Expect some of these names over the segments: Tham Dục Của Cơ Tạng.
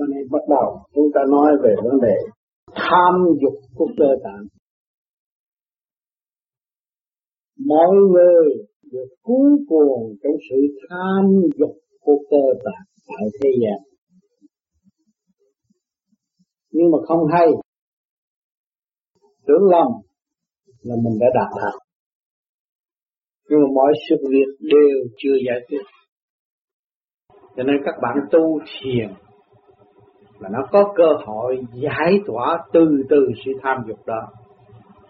Hôm nay bắt đầu chúng ta nói về vấn đề tham dục của cơ tạng. Mọi người được cuốn cuồng trong sự tham dục của cơ tạng tại thế gian, nhưng mà không hay, tưởng lầm là mình đã đạt được, nhưng mà mọi sự việc đều chưa giải quyết. Cho nên các bạn tu thiền mà nó có cơ hội giải tỏa từ từ sự tham dục đó,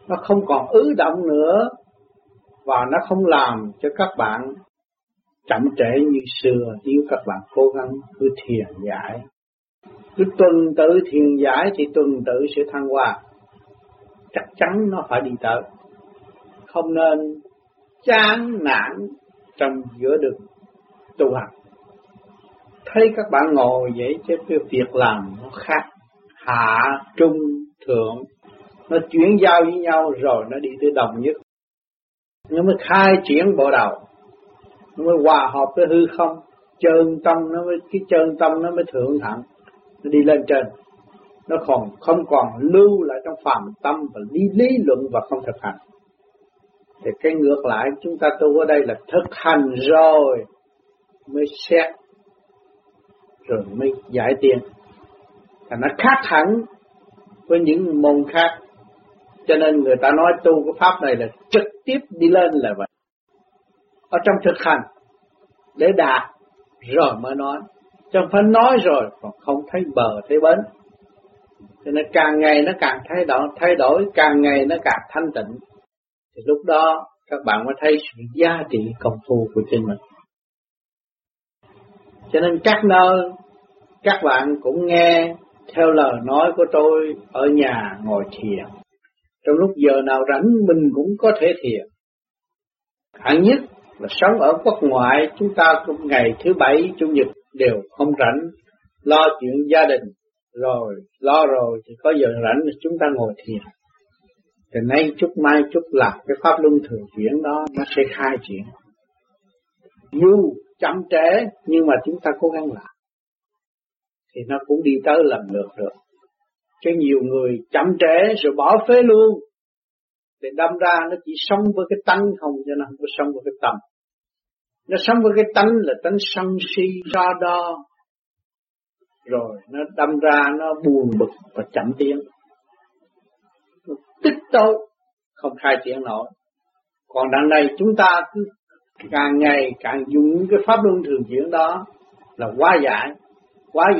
nó không còn ứ động nữa, và nó không làm cho các bạn chậm trễ như xưa. Nếu các bạn cố gắng cứ thiền giải, cứ tuần tự thiền giải thì tuần tự sẽ thăng hoa, chắc chắn nó phải đi tới. Không nên chán nản trong giữa đường tu hành. Thấy các bạn ngồi vậy chứ cái việc làm nó khác, hạ, trung, thượng, nó chuyển giao với nhau rồi nó đi tới đồng nhất. Nó mới khai triển bộ đầu, nó mới hòa hợp với hư không, chân tâm nó mới thượng thẳng, nó đi lên trên. Nó còn không còn lưu lại trong phàm tâm và lý luận và không thực hành. Thì cái ngược lại chúng ta tu ở đây là thực hành rồi mới xét, rồi mới giải tiền. Thì nó khác hẳn với những môn khác. Cho nên người ta nói tu của pháp này là trực tiếp đi lên là vậy. Ở trong thực hành để đạt rồi mới nói, trong phải nói rồi còn không thấy bờ thấy bến. Cho nên càng ngày nó càng thay đổi, càng ngày nó càng thanh tịnh. Thì lúc đó các bạn mới thấy sự giá trị công phu của chính mình. Cho nên các nơi các bạn cũng nghe theo lời nói của tôi ở nhà ngồi thiền. Trong lúc giờ nào rảnh mình cũng có thể thiền. Hạng nhất là sống ở quốc ngoại, chúng ta cũng ngày thứ bảy, chủ nhật đều không rảnh, lo chuyện gia đình rồi thì có giờ rảnh chúng ta ngồi thiền. Từ nay chút mai chút làm cái pháp luân thường chuyển đó, nó sẽ khai triển. Dù chậm trễ nhưng mà chúng ta cố gắng làm thì nó cũng đi tới làm được. Chứ nhiều người chậm trễ rồi bỏ phế luôn, thì đâm ra nó chỉ sống với cái tánh không, cho nó không có sống với cái tâm. Nó sống với cái tánh là tánh sân si so đo, rồi nó đâm ra nó buồn bực và chậm tiến, nó tích tối không khai triển nổi. Còn đằng này chúng ta cứ càng ngày càng dùng cái pháp luân thường chuyển đó là quá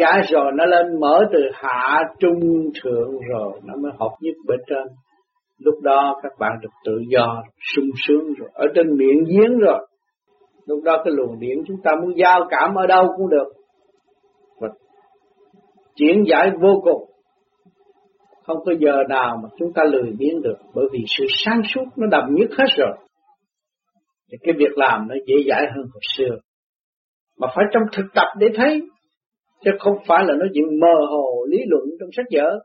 giải rồi nó lên mở từ hạ trung thượng, rồi nó mới hợp nhất bên trên. Lúc đó các bạn được tự do sung sướng rồi, ở trên miệng giếng rồi. Lúc đó cái luồng điện chúng ta muốn giao cảm ở đâu cũng được, và chuyển giải vô cùng. Không có giờ nào mà chúng ta lười biếng được, bởi vì sự sáng suốt nó đậm nhất hết rồi. Thì cái việc làm nó dễ dãi hơn hồi xưa, mà phải trong thực tập để thấy, chứ không phải là nói chuyện mơ hồ lý luận trong sách vở.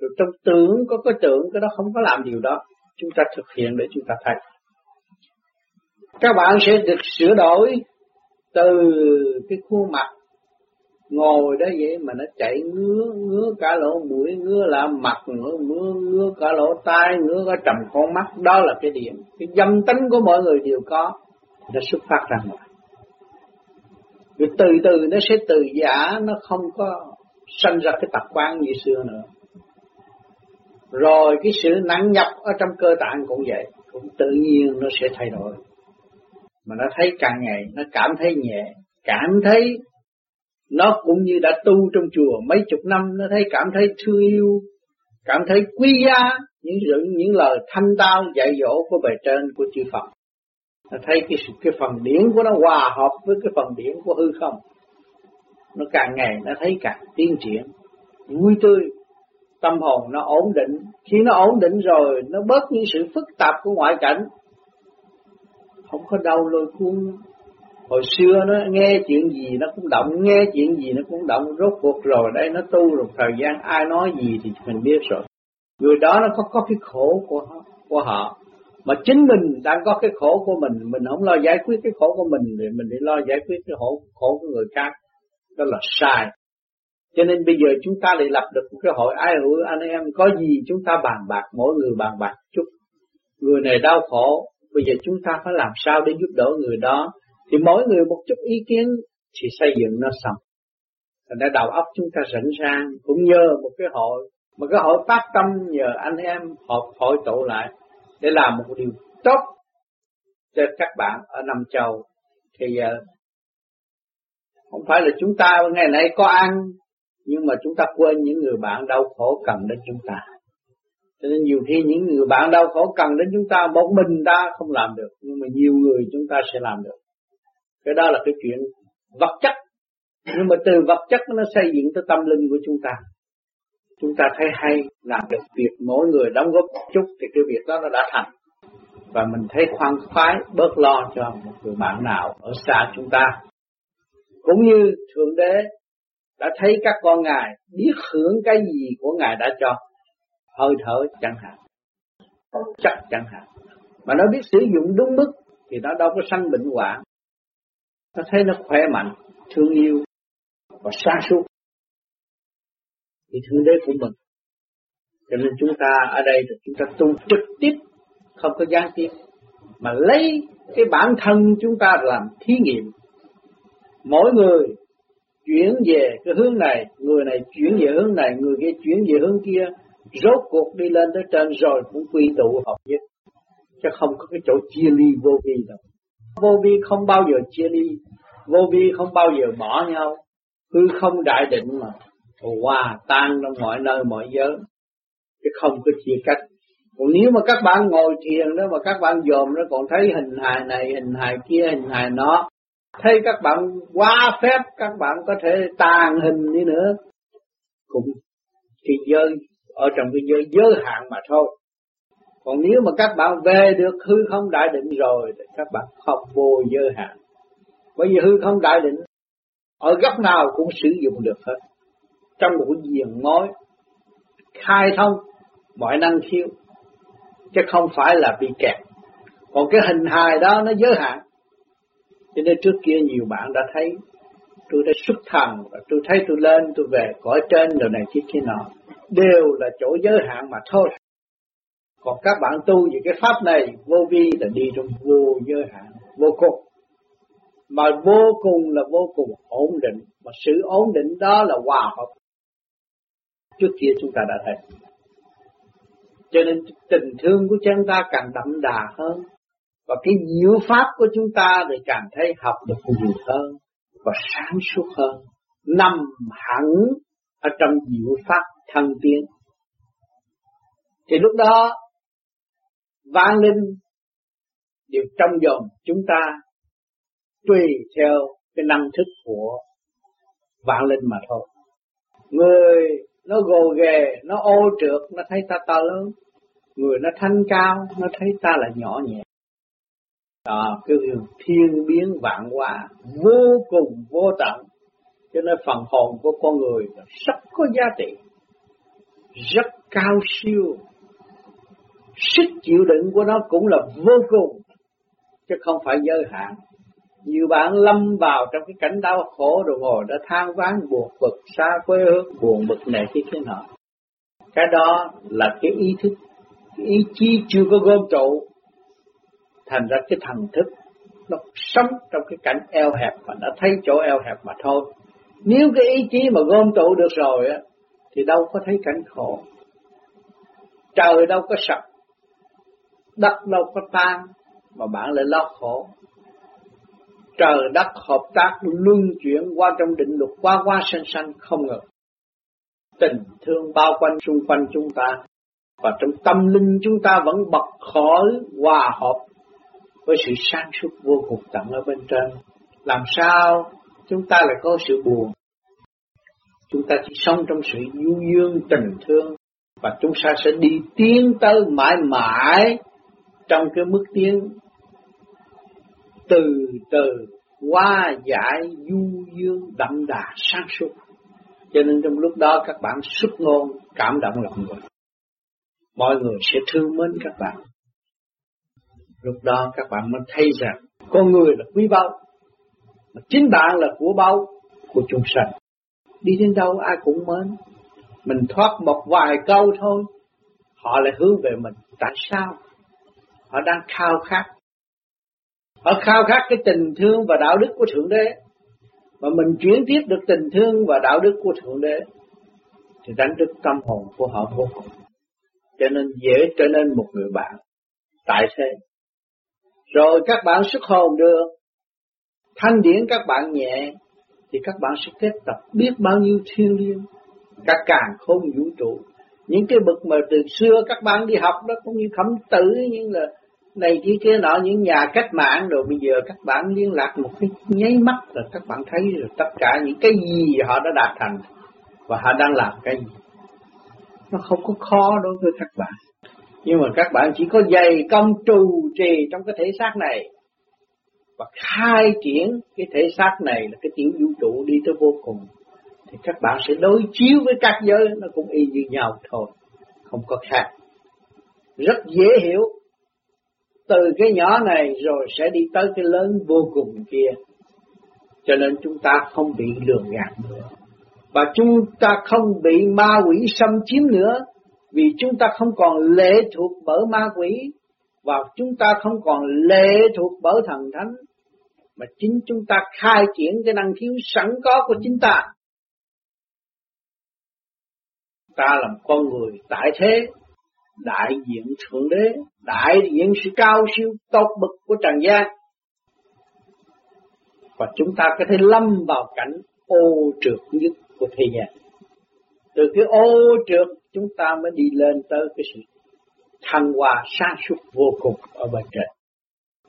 Rồi trong tưởng có tưởng, cái đó không có làm điều đó. Chúng ta thực hiện để chúng ta thấy. Các bạn sẽ được sửa đổi từ cái khuôn mặt. Ngồi đó vậy mà nó chảy ngứa cả lỗ mũi, ngứa là mặt, ngứa cả lỗ tai, ngứa cả trầm con mắt. Đó là cái điểm, cái dâm tính của mọi người đều có, nó xuất phát ra ngoài. Rồi từ từ nó sẽ từ giả, nó không có sanh ra cái tập quán như xưa nữa. Rồi cái sự nặng nhập ở trong cơ tạng cũng vậy, cũng tự nhiên nó sẽ thay đổi. Mà nó thấy càng ngày nó cảm thấy nhẹ, cảm thấy nó cũng như đã tu trong chùa mấy chục năm, nó thấy cảm thấy thương yêu, cảm thấy quý giá những lời thanh tao dạy dỗ của bề trên của chư Phật. Nó thấy cái phần điển của nó hòa hợp với cái phần điển của hư không. Nó càng ngày nó thấy càng tiến triển, vui tươi, tâm hồn nó ổn định. Khi nó ổn định rồi nó bớt những sự phức tạp của ngoại cảnh, không có đau lôi cuốn. Hồi xưa nó nghe chuyện gì nó cũng động, rốt cuộc rồi đây nó tu được thời gian, ai nói gì thì mình biết rồi. Người đó nó có cái khổ của họ, mà chính mình đang có cái khổ của mình không lo giải quyết cái khổ của mình, thì mình đi lo giải quyết cái khổ của người khác, đó là sai. Cho nên bây giờ chúng ta lại lập được một cái hội ai hữu anh em, có gì chúng ta bàn bạc, mỗi người bàn bạc chút. Người này đau khổ, bây giờ chúng ta phải làm sao để giúp đỡ người đó, thì mỗi người một chút ý kiến thì xây dựng nó xong. Đã đầu óc chúng ta rảnh rang, cũng nhờ một cái hội, mà cái hội phát tâm nhờ anh em họp hội tụ lại để làm một điều tốt cho các bạn ở Nam Châu. Thì không phải là chúng ta ngày nay có ăn, nhưng mà chúng ta quên những người bạn đau khổ cần đến chúng ta. Cho nên nhiều khi những người bạn đau khổ cần đến chúng ta, một mình ta không làm được, nhưng mà nhiều người chúng ta sẽ làm được. Cái đó là cái chuyện vật chất, nhưng mà từ vật chất nó xây dựng tới tâm linh của chúng ta. Chúng ta thấy hay, làm được việc mỗi người đóng góp một chút thì cái việc đó nó đã thành. Và mình thấy khoan khoái, bớt lo cho một người bạn nào ở xa chúng ta. Cũng như Thượng Đế đã thấy các con Ngài, biết hưởng cái gì của Ngài đã cho, hơi thở chẳng hạn, chắc chẳng hạn, mà nó biết sử dụng đúng mức thì nó đâu có sanh bệnh hoạn. Nó thấy nó khỏe mạnh, thương yêu và sáng suốt thì Thượng Đế của mình. Cho nên chúng ta ở đây chúng ta tu trực tiếp, không có gián tiếp, mà lấy cái bản thân chúng ta làm thí nghiệm. Mỗi người chuyển về cái hướng này, người này chuyển về hướng này, người kia chuyển về hướng kia, rốt cuộc đi lên tới trên rồi cũng quy tụ hợp nhất, chứ không có cái chỗ chia ly vô vi đâu. Vô vi không bao giờ chia ly, vô vi không bao giờ bỏ nhau, hư không đại định mà hòa tan trong mọi nơi mọi giới, chứ không có chia cách. Còn nếu mà các bạn ngồi thiền đó mà các bạn dòm nó còn thấy hình hài này, hình hài kia, hình hài nó, thấy các bạn quá phép, các bạn có thể tàn hình đi nữa, cũng thì giới ở trong cái giới hạn mà thôi. Còn nếu mà các bạn về được hư không đại định rồi thì các bạn không vô giới hạn, bởi vì hư không đại định ở góc nào cũng sử dụng được hết, trong một diện mối khai thông mọi năng khiếu, chứ không phải là bị kẹt. Còn cái hình hài đó nó giới hạn. Cho nên trước kia nhiều bạn đã thấy tôi đã xuất thần, tôi thấy tôi lên tôi về cõi trên đồ này kia kia nọ, đều là chỗ giới hạn mà thôi. Còn các bạn tu về cái pháp này vô vi là đi trong vô giới hạn, vô cùng, mà vô cùng là vô cùng ổn định, mà sự ổn định đó là hòa hợp. Trước kia chúng ta đã thấy. Cho nên tình thương của chúng ta càng đậm đà hơn, và cái diệu pháp của chúng ta thì càng thấy học được nhiều hơn và sáng suốt hơn, nằm hẳn ở trong diệu pháp thăng tiến. Thì lúc đó vạn linh đều trong dòng chúng ta, tùy theo cái năng thức của vạn linh mà thôi. Người nó gồ ghề, nó ô trượt, nó thấy ta lớn. Người nó thanh cao, nó thấy ta là nhỏ nhẹ. Đó, cái điều thiên biến vạn hóa, vô cùng vô tận. Cho nên phần hồn của con người rất có giá trị, rất cao siêu. Sức chịu đựng của nó cũng là vô cùng, chứ không phải giới hạn. Nhiều bạn lâm vào trong cái cảnh đau khổ rồi ngồi đã than vãn buồn bực, xa quê hương, buồn bực này cái nọ. Cái đó là cái ý thức, cái ý chí chưa có gom trụ, thành ra cái thần thức nó sống trong cái cảnh eo hẹp và nó thấy chỗ eo hẹp mà thôi. Nếu cái ý chí mà gom trụ được rồi á thì đâu có thấy cảnh khổ. Trời đâu có sập, đất đâu có tan mà bạn lại lo khổ. Trời đất hợp tác luân chuyển qua trong định luật qua qua sanh sanh không ngừng. Tình thương bao quanh xung quanh chúng ta, và trong tâm linh chúng ta vẫn bật khỏi hòa hợp với sự sáng suốt vô cùng tận ở bên trên. Làm sao chúng ta lại có sự buồn? Chúng ta chỉ sống trong sự du dương tình thương, và chúng ta sẽ đi tiến tới mãi mãi trong cái mức tiến từ từ qua giải du dương đậm đà sáng suốt. Cho nên trong lúc đó các bạn xuất ngôn cảm động lòng người, mọi người sẽ thương mến các bạn. Lúc đó các bạn mới thấy rằng con người là quý báu, mà chính bạn là của báu của chúng sanh. đi đến đâu ai cũng mến. Mình thoát một vài câu thôi, họ lại hướng về mình. Tại sao? Họ đang khao khát. Họ khao khát cái tình thương và đạo đức của Thượng Đế. Mà mình chuyển tiếp được tình thương và đạo đức của Thượng Đế thì đánh thức tâm hồn của họ vô cùng. Cho nên dễ trở nên một người bạn. Tại thế. Rồi các bạn xuất hồn được, thanh điển các bạn nhẹ, thì các bạn sẽ kết tập biết bao nhiêu thiêng liêng, các càn khôn vũ trụ. Những cái bậc mà từ xưa các bạn đi học đó, cũng như Khẩm Tử, như là này kia nọ, những nhà cách mạng rồi, bây giờ các bạn liên lạc một cái nháy mắt rồi các bạn thấy rồi tất cả những cái gì họ đã đạt thành và họ đang làm cái gì. Nó không có khó đối với các bạn. Nhưng mà các bạn chỉ có dày công trù trì trong cái thể xác này và khai triển cái thể xác này là cái tiểu vũ trụ đi tới vô cùng, thì các bạn sẽ đối chiếu với các giới, nó cũng y như nhau thôi, không có khác. Rất dễ hiểu. Từ cái nhỏ này rồi sẽ đi tới cái lớn vô cùng kia. Cho nên chúng ta không bị lừa gạt nữa, và chúng ta không bị ma quỷ xâm chiếm nữa, vì chúng ta không còn lệ thuộc bởi ma quỷ, và chúng ta không còn lệ thuộc bởi thần thánh, mà chính chúng ta khai triển cái năng khiếu sẵn có của chính ta. Ta là một con người tại thế, đại diện Thượng Đế, đại diện sự cao siêu tột bậc của trần gian, và chúng ta có thể lâm vào cảnh ô trượt nhất của thế gian. Từ cái ô trượt chúng ta mới đi lên tới cái sự thăng hoa sáng suốt vô cùng ở bên trên.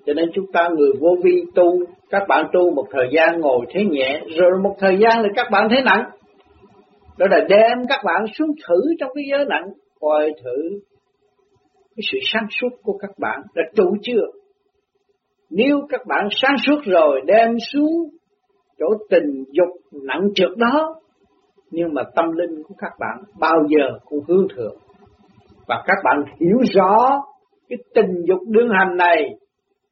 Cho nên chúng ta người vô vi tu, các bạn tu một thời gian ngồi thế nhẹ, rồi một thời gian là các bạn thấy nặng. Đó là đem các bạn xuống thử trong cái giới nặng, coi thử cái sự sáng suốt của các bạn đã trụ chưa. Nếu các bạn sáng suốt rồi đem xuống chỗ tình dục nặng trược đó, nhưng mà tâm linh của các bạn bao giờ cũng hướng thượng, và các bạn hiểu rõ cái tình dục đương hành này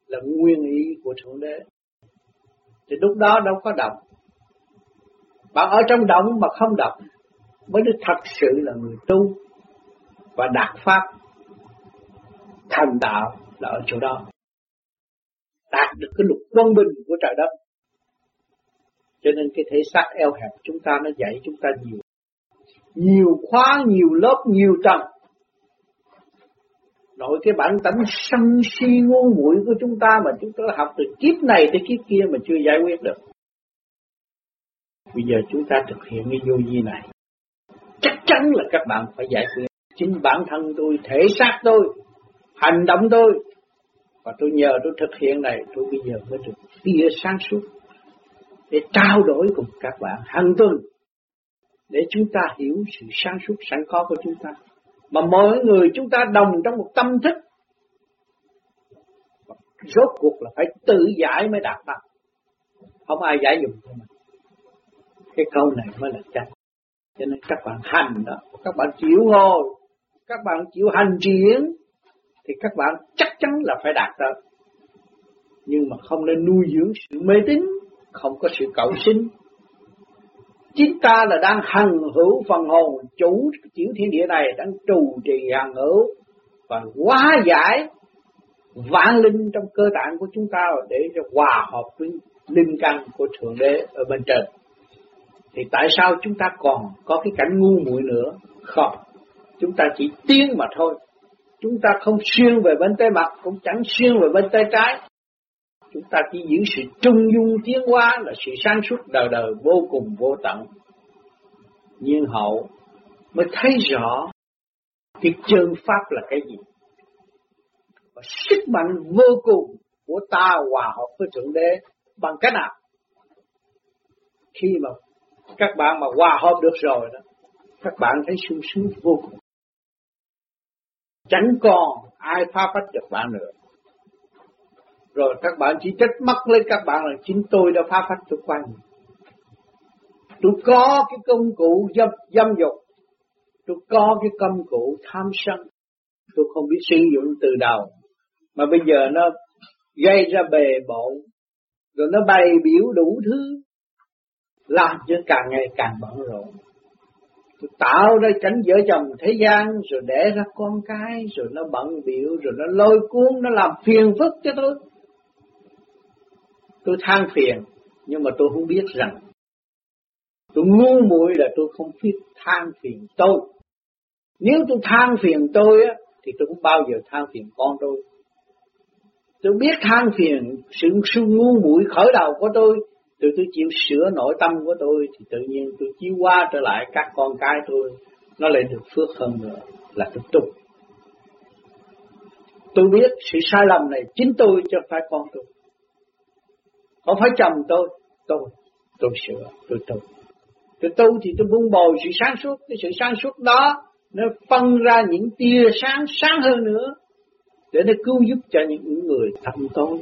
là nguyên ý của Thượng Đế, thì lúc đó đâu có động. Bạn ở trong động mà không động mới được thật sự là người tu và đạt pháp thành đạo, là ở chỗ đó đạt được cái lục quân bình của trời đất. Cho nên cái thể xác eo hẹp chúng ta nó dạy chúng ta nhiều khóa, nhiều lớp, nhiều tầng. Nội cái bản tánh sân si ngôn muội của chúng ta mà chúng ta học từ kiếp này tới kiếp kia mà chưa giải quyết được. Bây giờ chúng ta thực hiện cái vô vi này, chắc chắn là các bạn phải giải quyết chính bản thân tôi, thể xác tôi, hành động tôi. Và tôi nhờ tôi thực hiện này, tôi bây giờ mới được tia sáng suốt để trao đổi cùng các bạn hàng tuần, để chúng ta hiểu sự sáng suốt sẵn có của chúng ta, mà mỗi người chúng ta đồng trong một tâm thức. Rốt cuộc là phải tự giải mới đạt được, không ai giải dùm cho mình. Cái câu này mới là chắc. Cho nên các bạn hành đó, các bạn chịu ngồi, các bạn chịu hành triển, thì các bạn chắc chắn là phải đạt được. Nhưng mà không nên nuôi dưỡng sự mê tín, không có sự cầu sinh. Chính ta là đang hằng hữu phần hồn chủ tiểu thiên địa này, đang trù trì hằng hữu và hóa giải vạn linh trong cơ tạng của chúng ta để hòa hợp với linh căn của Thượng Đế ở bên trên. Thì tại sao chúng ta còn có cái cảnh ngu muội nữa? Không, chúng ta chỉ tiến mà thôi. Chúng ta không xuyên về bên tay mặt, cũng chẳng xuyên về bên tay trái. Chúng ta chỉ giữ sự trung dung tiến hóa là sự sáng suốt đời đời vô cùng vô tận. Nhưng hậu mới thấy rõ cái chân pháp là cái gì, và sức mạnh vô cùng của ta hòa hợp với Thượng Đế bằng cách nào. Khi mà các bạn mà hòa hợp được rồi đó, các bạn thấy sung sướng vô cùng, chẳng còn ai phá phách được bạn nữa. Rồi các bạn chỉ trách móc lên các bạn là chính tôi đã phá phách tôi quanh. Tôi có cái công cụ dâm dục, tôi có cái công cụ tham sân, tôi không biết sử dụng từ đầu, mà bây giờ nó gây ra bề bộn, rồi nó bày biểu đủ thứ. làm chuyện càng ngày càng bận rộn. Tôi tạo ra cảnh vợ chồng thế gian, rồi để ra con cái, rồi nó bận bịu, rồi nó lôi cuốn, nó làm phiền phức cho tôi. Tôi than phiền, nhưng mà tôi không biết rằng tôi ngu muội là tôi không biết than phiền tôi. Nếu tôi than phiền tôi á, thì tôi không bao giờ than phiền con tôi. Tôi biết than phiền sự ngu muội khởi đầu của tôi, tôi chịu sửa nội tâm của tôi, thì tự nhiên tôi chiếu qua trở lại các con cái tôi, nó lại được phước hơn nữa, là tôi tu. Tôi biết sự sai lầm này chính tôi chứ không phải con tôi, không phải chồng tôi sửa, tôi tu. Tôi tu thì tôi buông bồi sự sáng suốt, cái sự sáng suốt đó nó phân ra những tia sáng sáng hơn nữa để nó cứu giúp cho những người tâm tối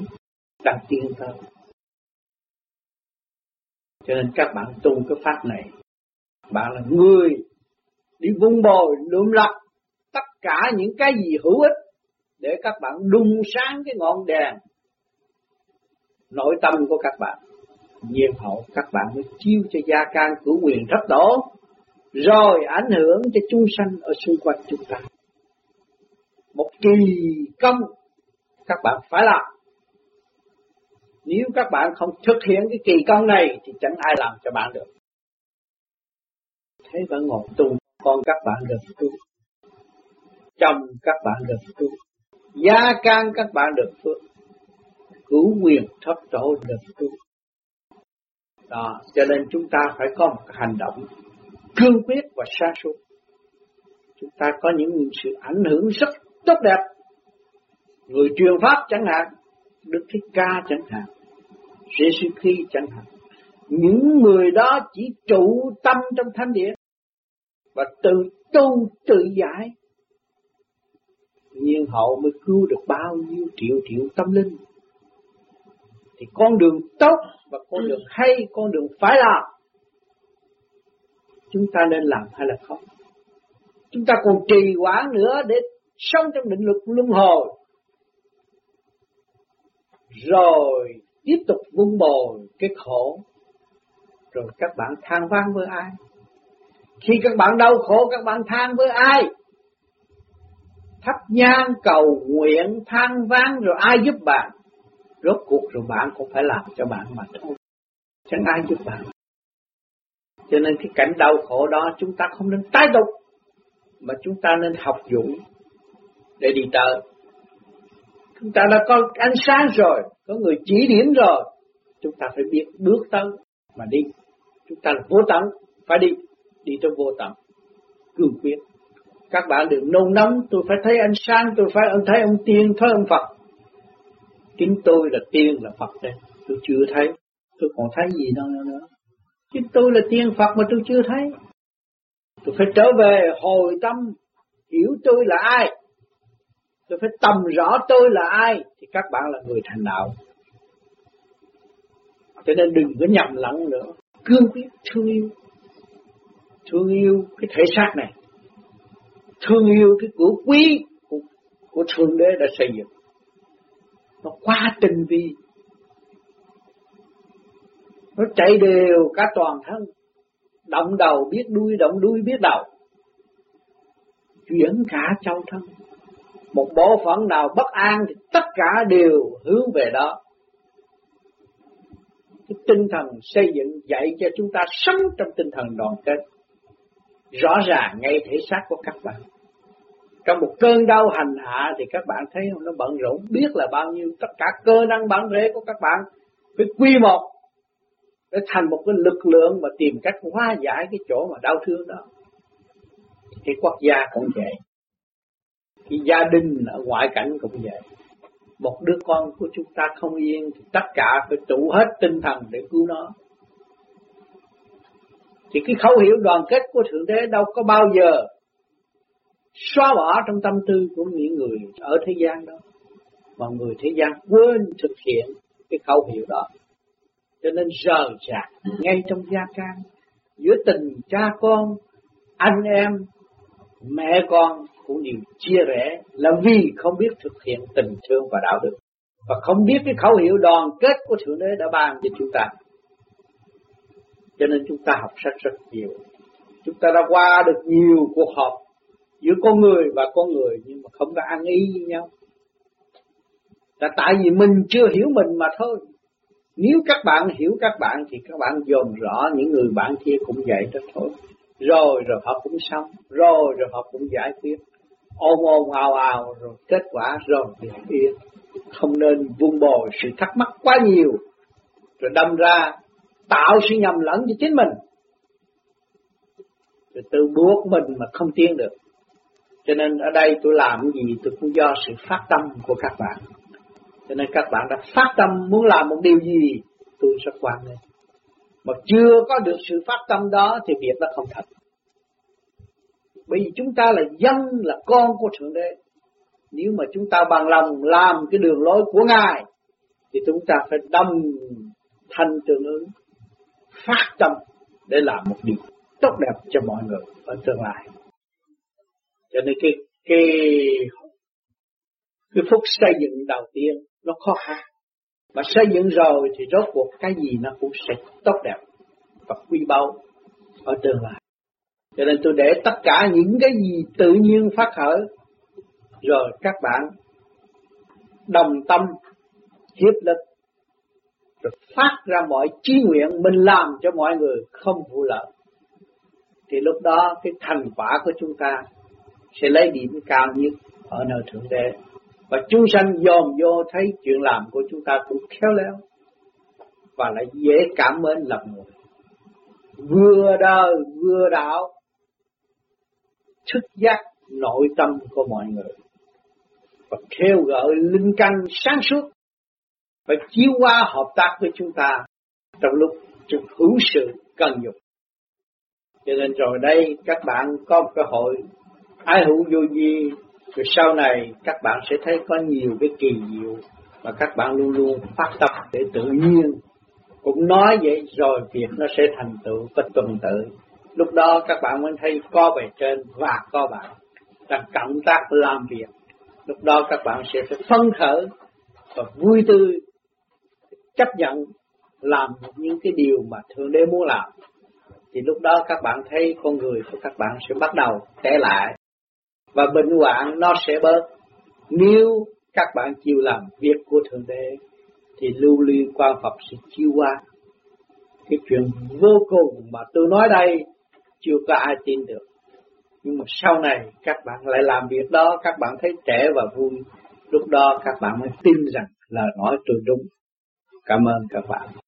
đang tiên tâm. Cho nên các bạn tu cái pháp này, bạn là người đi vun bồi lượm lặt tất cả những cái gì hữu ích để các bạn đun sáng cái ngọn đèn nội tâm của các bạn. Nhiên hậu các bạn mới chiêu cho gia can cửu quyền rất đổ, rồi ảnh hưởng cho chúng sanh ở xung quanh chúng ta. Một kỳ công các bạn phải làm. Nếu các bạn không thực hiện cái kỳ công này thì chẳng ai làm cho bạn được. Thế bạn ngồi tu, con các bạn được tu, chồng các bạn được tu, gia can các bạn được phước, cửu quyền thất tổ được tu. Đó, cho nên chúng ta phải có một hành động cương quyết và sáng suốt. Chúng ta có những sự ảnh hưởng rất tốt đẹp, người truyền pháp chẳng hạn, Đức Thích Ca chẳng hạn, Jesus Christ chẳng hạn. Những người đó chỉ trụ tâm trong thánh địa và tự tu tự giải, nhiên hậu mới cứu được bao nhiêu triệu tâm linh. Thì con đường tốt và con đường hay, con đường phải làm, chúng ta nên làm hay là không? Chúng ta còn trì hoãn nữa để sống trong định luật luân hồi, rồi tiếp tục vun bồi cái khổ, rồi các bạn than vãn với ai? Khi các bạn đau khổ các bạn than với ai? Thắp nhang cầu nguyện than vãn rồi ai giúp bạn? Rốt cuộc rồi bạn cũng phải làm cho bạn mà thôi, chẳng ai giúp bạn. Cho nên cái cảnh đau khổ đó chúng ta không nên tái tục, mà chúng ta nên học dũng để đi tới. Chúng ta đã có ánh sáng rồi, có người chỉ điểm rồi, chúng ta phải biết bước tới mà đi. Chúng ta là vô tận, phải đi tới vô tận, cương quyết. Các bạn đừng nôn nóng, tôi phải thấy ánh sáng, tôi phải thấy ông tiên, thấy ông Phật. Chính tôi là tiên là Phật đây, tôi chưa thấy, tôi còn thấy gì đâu nữa. Chính tôi là tiên Phật mà tôi chưa thấy. Tôi phải trở về hồi tâm, hiểu tôi là ai. Tôi phải tầm rõ tôi là ai, thì các bạn là người thành đạo. Cho nên đừng có nhầm lẫn nữa, cương quyết thương yêu cái thể xác này, thương yêu cái của quý của Thượng Đế đã xây dựng. Nó quá tinh vi, nó chạy đều cả toàn thân, động đầu biết đuôi, động đuôi biết đầu, chuyển cả châu thân. Một bộ phận nào bất an thì tất cả đều hướng về đó. Cái tinh thần xây dựng dạy cho chúng ta sống trong tinh thần đoàn kết. Rõ ràng ngay thể xác của các bạn. Trong một cơn đau hành hạ thì các bạn thấy nó bận rộn biết là bao nhiêu. Tất cả cơ năng bản rễ của các bạn phải quy một để thành một cái lực lượng mà tìm cách hóa giải cái chỗ mà đau thương đó. Thì quốc gia cũng vậy, thì gia đình ở ngoại cảnh cũng vậy. Một đứa con của chúng ta không yên thì tất cả phải trụ hết tinh thần để cứu nó. Thì cái khẩu hiệu đoàn kết của Thượng Đế đâu có bao giờ xóa bỏ trong tâm tư của những người ở thế gian đó, mà người thế gian quên thực hiện cái khẩu hiệu đó. Cho nên rời rạc ngay trong gia can, giữa tình cha con, anh em, mẹ con cũng đều chia rẽ là vì không biết thực hiện tình thương và đạo đức, và không biết cái khẩu hiệu đoàn kết của Thượng Đế đã ban cho chúng ta. Cho nên chúng ta học sách rất nhiều. Chúng ta đã qua được nhiều cuộc họp giữa con người và con người, nhưng mà không có ăn ý với nhau. Là tại vì mình chưa hiểu mình mà thôi. Nếu các bạn hiểu các bạn thì các bạn dòm rõ, những người bạn kia cũng vậy đó thôi. Rồi họ cũng xong, rồi họ cũng giải quyết. Ôm ào rồi kết quả rồi thì yên. Không nên vun bồi sự thắc mắc quá nhiều, rồi đâm ra tạo sự nhầm lẫn cho chính mình, rồi tự buộc mình mà không tiến được. Cho nên ở đây tôi làm cái gì tôi cũng do sự phát tâm của các bạn. Cho nên các bạn đã phát tâm muốn làm một điều gì, tôi sẽ quan lên. Mà chưa có được sự phát tâm đó thì việc đó không thật. Bởi vì chúng ta là dân, là con của Thượng Đế. Nếu mà chúng ta bằng lòng làm cái đường lối của Ngài thì chúng ta phải đâm thanh tương ứng, phát tâm để làm một điều tốt đẹp cho mọi người ở tương lai. Cho nên cái phút xây dựng đầu tiên nó khó khăn, mà xây dựng rồi thì rốt cuộc cái gì nó cũng sẽ tốt đẹp và quy báu ở tương lai. Cho nên tôi để tất cả những cái gì tự nhiên phát khởi, rồi các bạn đồng tâm hiệp lực, rồi phát ra mọi chí nguyện mình làm cho mọi người không vụ lợi, thì lúc đó cái thành quả của chúng ta sẽ lấy điểm cao nhất ở nơi Thượng Đế. Và chúng sanh dồn vô thấy chuyện làm của chúng ta cũng khéo léo và lại dễ cảm mến lòng người. Vừa đời vừa đạo, thức giác nội tâm của mọi người và kêu gọi linh căn sáng suốt và chiếu qua hợp tác với chúng ta trong lúc chúng hữu sự cần dục. Cho nên rồi đây các bạn có một cơ hội ái hữu vô vi. Rồi sau này các bạn sẽ thấy có nhiều cái kỳ diệu mà các bạn luôn luôn phát tâm để tự nhiên. Cũng nói vậy rồi việc nó sẽ thành tựu và tuần tự. Lúc đó các bạn mới thấy có bề trên và có bạn đang cộng tác làm việc. Lúc đó các bạn sẽ phấn khởi và vui tươi, chấp nhận làm những cái điều mà Thượng Đế muốn làm. Thì lúc đó các bạn thấy con người của các bạn sẽ bắt đầu khỏe lại và bệnh hoạn nó sẽ bớt. Nếu các bạn chịu làm việc của Thượng Đế thì lưu ly qua Phật sẽ chiêu qua. Cái chuyện vô cùng mà tôi nói đây chưa có ai tin được. Nhưng mà sau này các bạn lại làm việc đó, các bạn thấy trẻ và vui. Lúc đó các bạn mới tin rằng là nói tôi đúng. Cảm ơn các bạn.